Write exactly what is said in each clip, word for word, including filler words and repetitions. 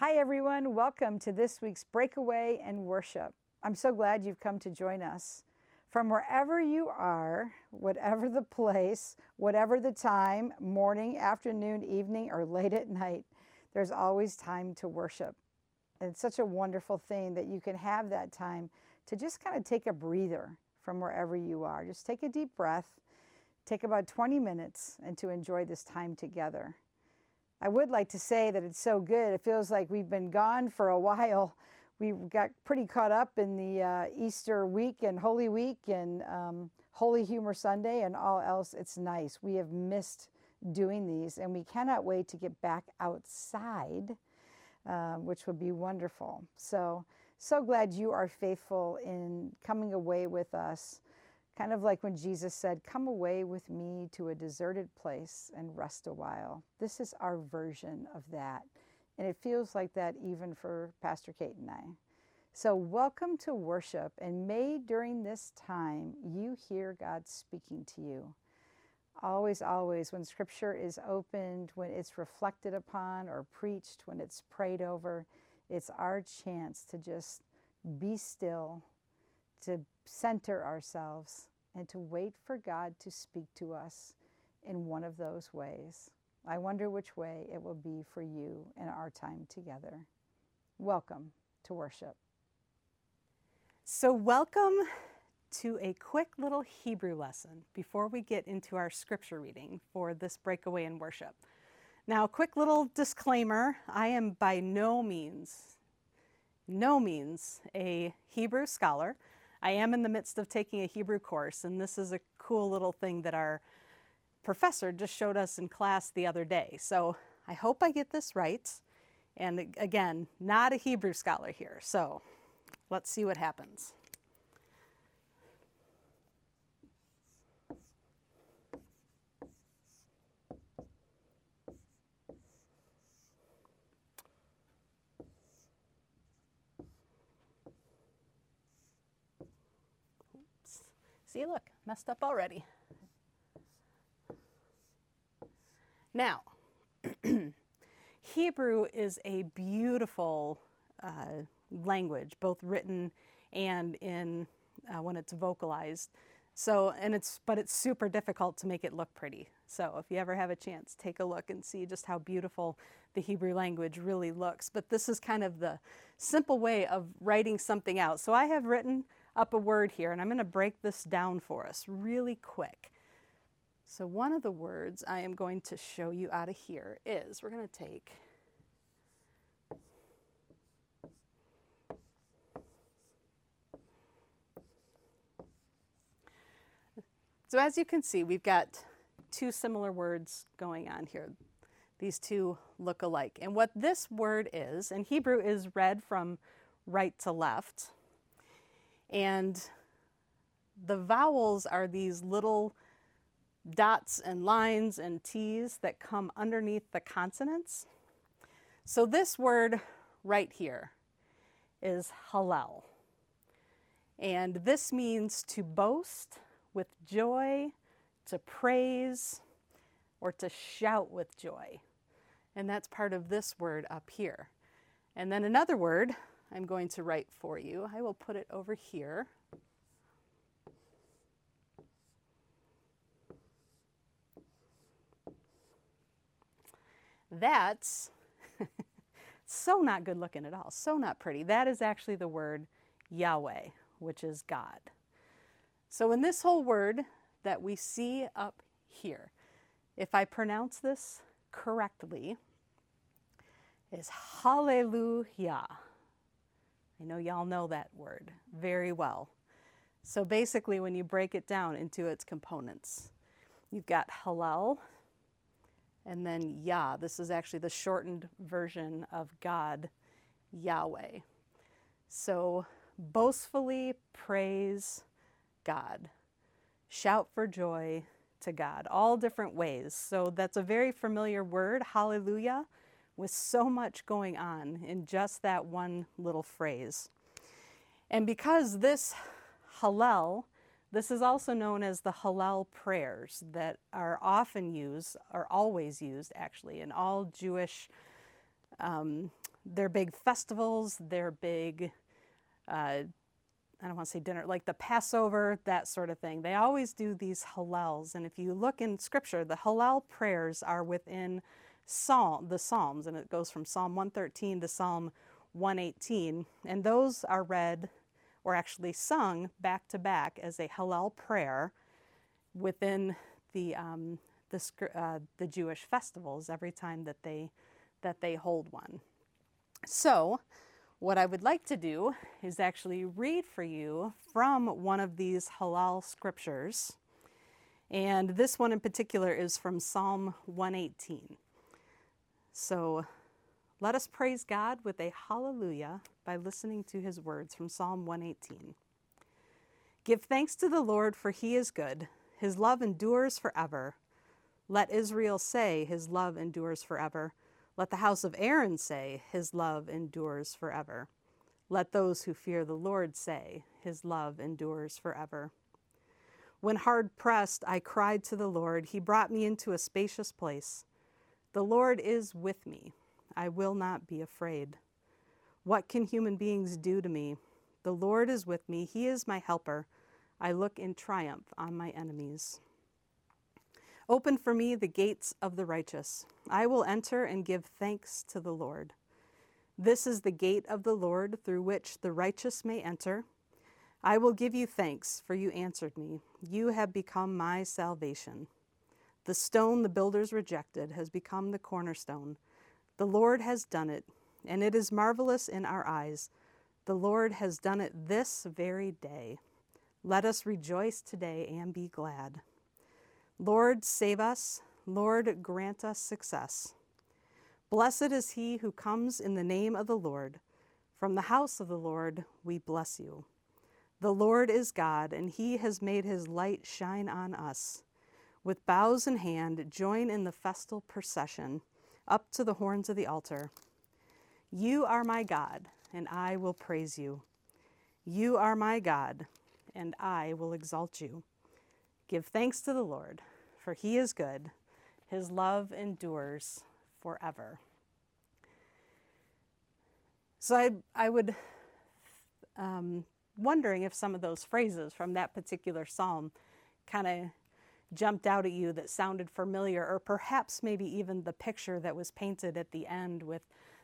Hi everyone, welcome to this week's Breakaway and Worship. I'm so glad you've come to join us. From wherever you are, whatever the place, whatever the time, morning, afternoon, evening, or late at night, there's always time to worship. And it's such a wonderful thing that you can have that time to just kind of take a breather from wherever you are. Just take a deep breath, take about twenty minutes, and to enjoy this time together. I would like to say that it's so good. It feels like we've been gone for a while. We got pretty caught up in the uh, Easter week and Holy Week and um, Holy Humor Sunday and all else. It's nice. We have missed doing these, and we cannot wait to get back outside, uh, which would be wonderful. So, so glad you are faithful in coming away with us, kind of like when Jesus said, "Come away with me to a deserted place and rest a while." This is our version of that. And it feels like that even for Pastor Kate and I. So welcome to worship, and may during this time you hear God speaking to you. Always, always, when scripture is opened, when it's reflected upon or preached, when it's prayed over, it's our chance to just be still, to center ourselves, and to wait for God to speak to us in one of those ways. I wonder which way it will be for you in our time together. Welcome to worship. So welcome to a quick little Hebrew lesson before we get into our scripture reading for this Breakaway and Worship. Now, quick little disclaimer, I am by no means, no means a Hebrew scholar. I am in the midst of taking a Hebrew course, and this is a cool little thing that our professor just showed us in class the other day. So I hope I get this right. And again, not a Hebrew scholar here. So let's see what happens. Oops. See, look, messed up already. Now, Hebrew is a beautiful uh, language, both written and in uh, when it's vocalized. So, and it's but it's super difficult to make it look pretty. So, if you ever have a chance, take a look and see just how beautiful the Hebrew language really looks. But this is kind of the simple way of writing something out. So, I have written up a word here, and I'm going to break this down for us really quick. So one of the words I am going to show you out of here is, we're going to take so as you can see, we've got two similar words going on here. These two look alike. And what this word is, in Hebrew, is read from right to left. And the vowels are these little dots and lines and T's that come underneath the consonants. So this word right here is halal. And this means to boast with joy, to praise, or to shout with joy. And that's part of this word up here. And then another word I'm going to write for you. I will put it over here. That's so not good looking at all, so not pretty. That is actually the word Yahweh, which is God. So in this whole word that we see up here, if I pronounce this correctly, is hallelujah. I know y'all know that word very well. So basically, when you break it down into its components, you've got halal, and then Yah. This is actually the shortened version of God, Yahweh. So boastfully praise God. Shout for joy to God, all different ways. So that's a very familiar word, hallelujah, with so much going on in just that one little phrase. And because this hallel, this is also known as the halal prayers that are often used, or always used actually, in all Jewish um, their big festivals, their big, uh, I don't want to say dinner, like the Passover, that sort of thing. They always do these hallels. And if you look in Scripture, the hallel prayers are within Psalm, the Psalms, and it goes from Psalm one thirteen to Psalm one eighteen. And those are read, or actually sung, back to back as a hallel prayer within the um, the, uh, the Jewish festivals every time that they that they hold one. So, what I would like to do is actually read for you from one of these hallel scriptures, and this one in particular is from Psalm one eighteen. So, let us praise God with a hallelujah by listening to his words from Psalm one eighteen. Give thanks to the Lord, for he is good. His love endures forever. Let Israel say, his love endures forever. Let the house of Aaron say, his love endures forever. Let those who fear the Lord say, his love endures forever. When hard pressed, I cried to the Lord. He brought me into a spacious place. The Lord is with me. I will not be afraid. What can human beings do to me? The Lord is with me. He is my helper. I look in triumph on my enemies. Open for me the gates of the righteous. I will enter and give thanks to the Lord. This is the gate of the Lord through which the righteous may enter. I will give you thanks, for you answered me. You have become my salvation. The stone the builders rejected has become the cornerstone. The Lord has done it, and it is marvelous in our eyes. The Lord has done it this very day. Let us rejoice today and be glad. Lord, save us. Lord, grant us success. Blessed is he who comes in the name of the Lord. From the house of the Lord we bless you. The Lord is God, and he has made his light shine on us. With bows in hand, join in the festal procession up to the horns of the altar. You are my God, and I will praise you. You are my God, and I will exalt you. Give thanks to the Lord, for he is good. His love endures forever. So I, I would, um, wondering if some of those phrases from that particular psalm kind of jumped out at you that sounded familiar, or perhaps maybe even the picture that was painted at the end with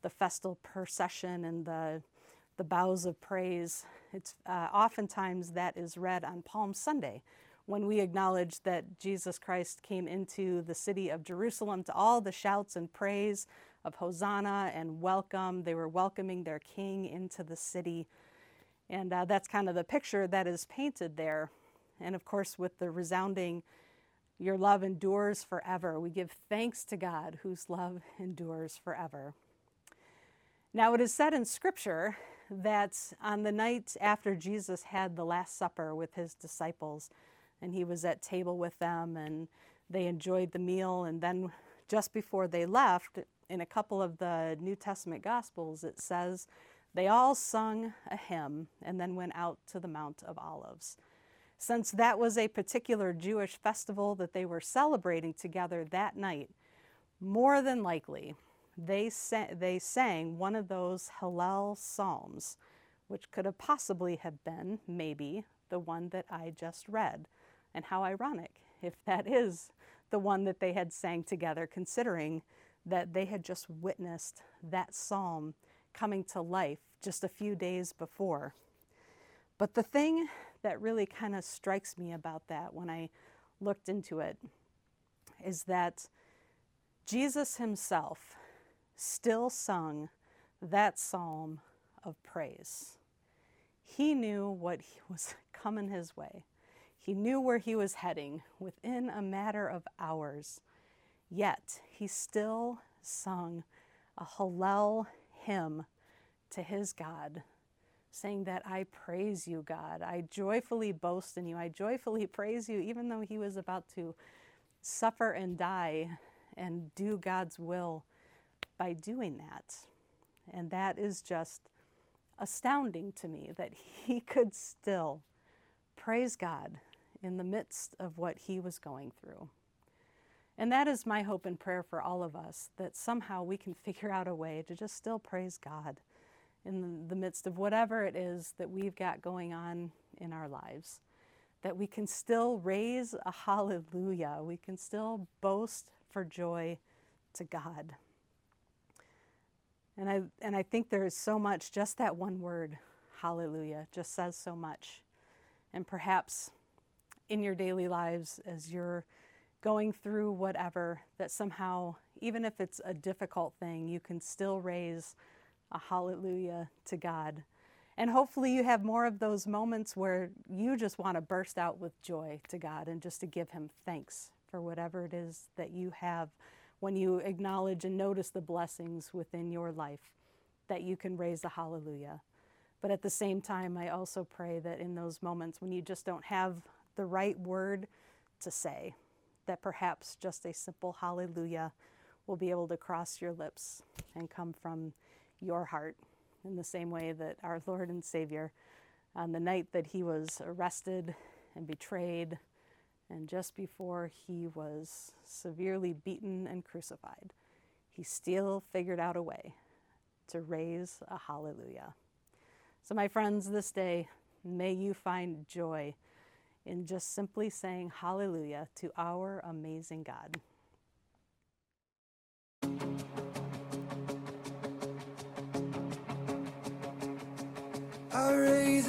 the festal procession and the the bows of praise. It's uh, oftentimes that is read on Palm Sunday, when we acknowledge that Jesus Christ came into the city of Jerusalem to all the shouts and praise of Hosanna and welcome. They were welcoming their king into the city. And uh, that's kind of the picture that is painted there. And of course, with the resounding, your love endures forever, we give thanks to God whose love endures forever. Now, it is said in Scripture that on the night after Jesus had the Last Supper with his disciples, and he was at table with them, and they enjoyed the meal. And then just before they left, in a couple of the New Testament Gospels, it says, they all sung a hymn and then went out to the Mount of Olives. Since that was a particular Jewish festival that they were celebrating together that night, more than likely, they sang, they sang one of those hallel psalms, which could have possibly have been, maybe, the one that I just read. And how ironic if that is the one that they had sang together, considering that they had just witnessed that psalm coming to life just a few days before. But the thing that really kind of strikes me about that when I looked into it is that Jesus himself still sung that psalm of praise. He knew what was coming his way. He knew where he was heading within a matter of hours, yet he still sung a hallel hymn to his God, saying that I praise you, God. I joyfully boast in you. I joyfully praise you, even though he was about to suffer and die and do God's will by doing that. And that is just astounding to me that he could still praise God in the midst of what he was going through. And that is my hope and prayer for all of us, that somehow we can figure out a way to just still praise God in the midst of whatever it is that we've got going on in our lives, that we can still raise a hallelujah. We can still boast for joy to God. And I and I think there is so much, just that one word, hallelujah, just says so much. And perhaps in your daily lives, as you're going through whatever, that somehow, even if it's a difficult thing, you can still raise a hallelujah to God. And hopefully you have more of those moments where you just want to burst out with joy to God and just to give him thanks for whatever it is that you have. When you acknowledge and notice the blessings within your life, that you can raise a hallelujah. But at the same time, I also pray that in those moments when you just don't have the right word to say, that perhaps just a simple hallelujah will be able to cross your lips and come from your heart, in the same way that our Lord and Savior, on the night that he was arrested and betrayed, and just before he was severely beaten and crucified, he still figured out a way to raise a hallelujah. So my friends, this day, may you find joy in just simply saying hallelujah to our amazing God. I raise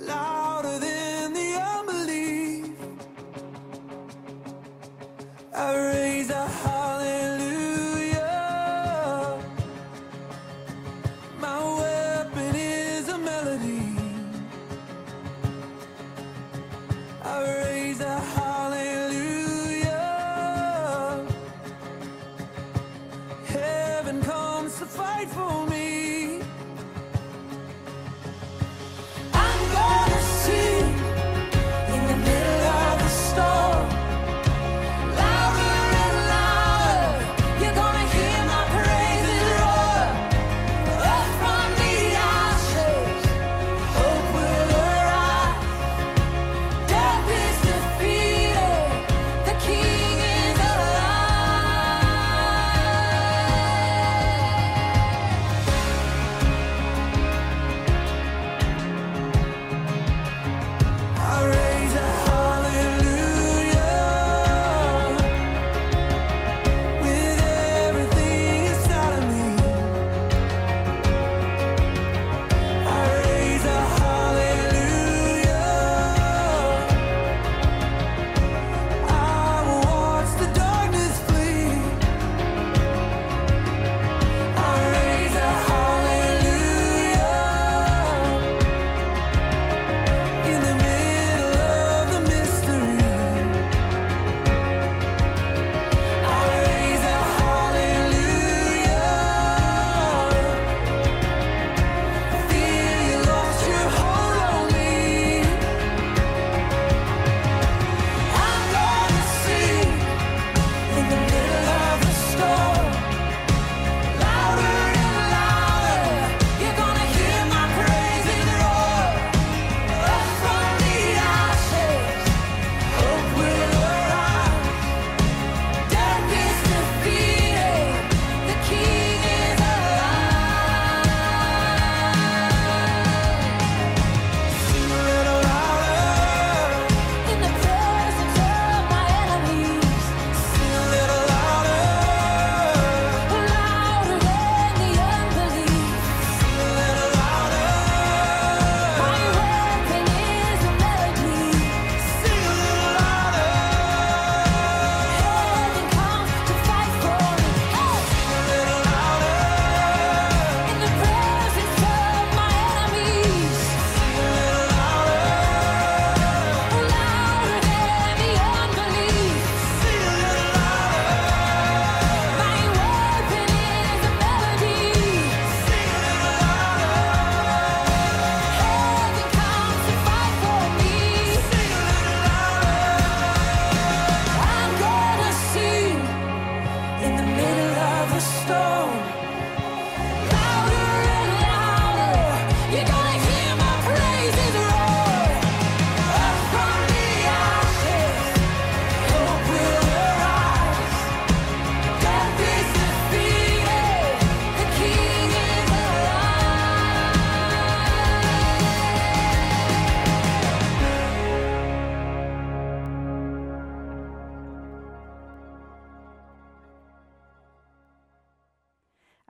louder than the unbelief. I raise a hallelujah. My way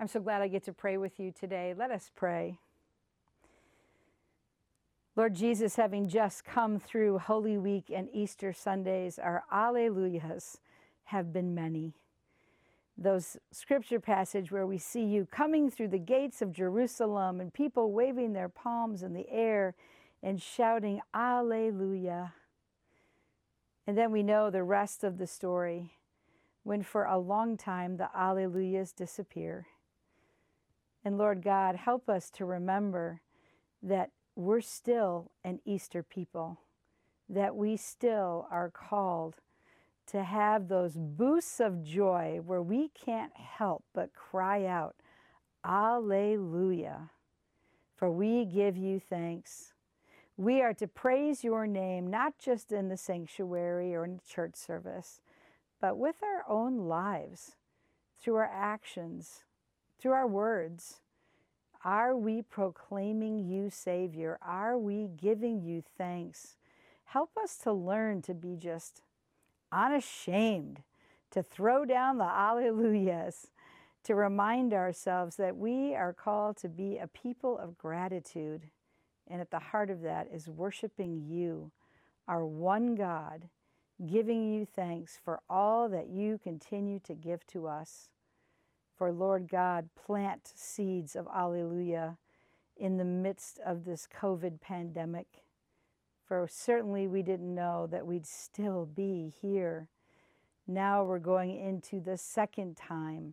I'm so glad I get to pray with you today. Let us pray. Lord Jesus, having just come through Holy Week and Easter Sundays, our Alleluias have been many. Those scripture passage where we see you coming through the gates of Jerusalem and people waving their palms in the air and shouting, Alleluia. And then we know the rest of the story, when for a long time the Alleluias disappear. And Lord God, help us to remember that we're still an Easter people, that we still are called to have those boosts of joy where we can't help but cry out, Alleluia, for we give you thanks. We are to praise your name, not just in the sanctuary or in the church service, but with our own lives, through our actions, through our words. Are we proclaiming you Savior? Are we giving you thanks? Help us to learn to be just unashamed, to throw down the Alleluias, to remind ourselves that we are called to be a people of gratitude. And at the heart of that is worshiping you, our one God, giving you thanks for all that you continue to give to us. For Lord God, plant seeds of Alleluia in the midst of this COVID pandemic. For certainly we didn't know that we'd still be here. Now we're going into the second time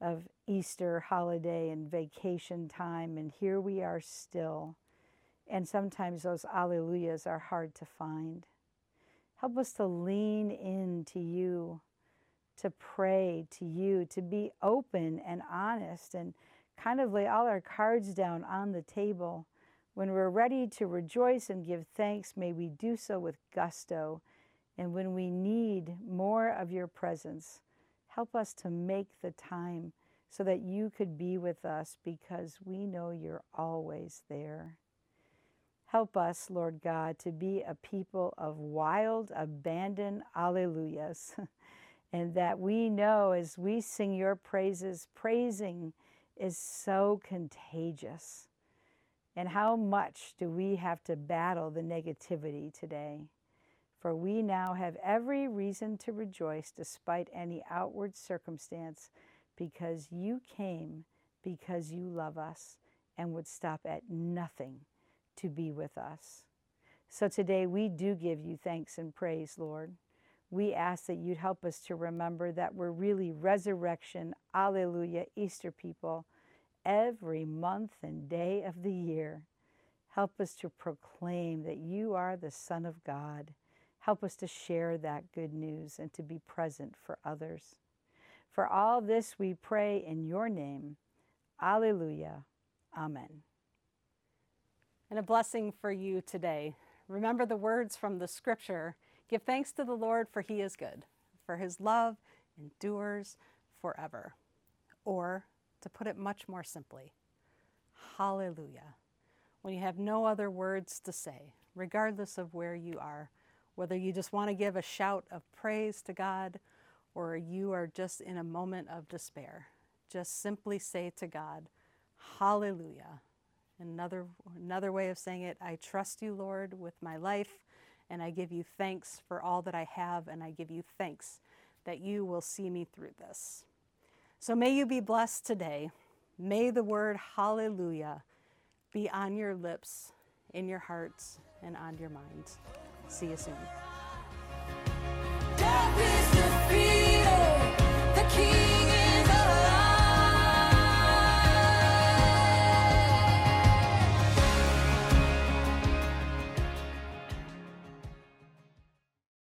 of Easter holiday and vacation time, and here we are still. And sometimes those Alleluias are hard to find. Help us to lean in to you, to pray to you, to be open and honest and kind of lay all our cards down on the table. When we're ready to rejoice and give thanks, may we do so with gusto. And when we need more of your presence, help us to make the time so that you could be with us, because we know you're always there. Help us, Lord God, to be a people of wild, abandoned Alleluias, and that we know as we sing your praises, praising is so contagious. And how much do we have to battle the negativity today? For we now have every reason to rejoice despite any outward circumstance, because you came, because you love us, and would stop at nothing to be with us. So today we do give you thanks and praise, Lord. We ask that you'd help us to remember that we're really resurrection, Alleluia, Easter people every month and day of the year. Help us to proclaim that you are the Son of God. Help us to share that good news and to be present for others. For all this we pray in your name. Alleluia. Amen. And a blessing for you today. Remember the words from the scripture. Give thanks to the Lord, for he is good, for his love endures forever. Or, to put it much more simply, hallelujah. When you have no other words to say, regardless of where you are, whether you just want to give a shout of praise to God or you are just in a moment of despair, just simply say to God, hallelujah. Another, another way of saying it, I trust you, Lord, with my life, and I give you thanks for all that I have, and I give you thanks that you will see me through this. So may you be blessed today. May the word hallelujah be on your lips, in your hearts, and on your minds. See you soon.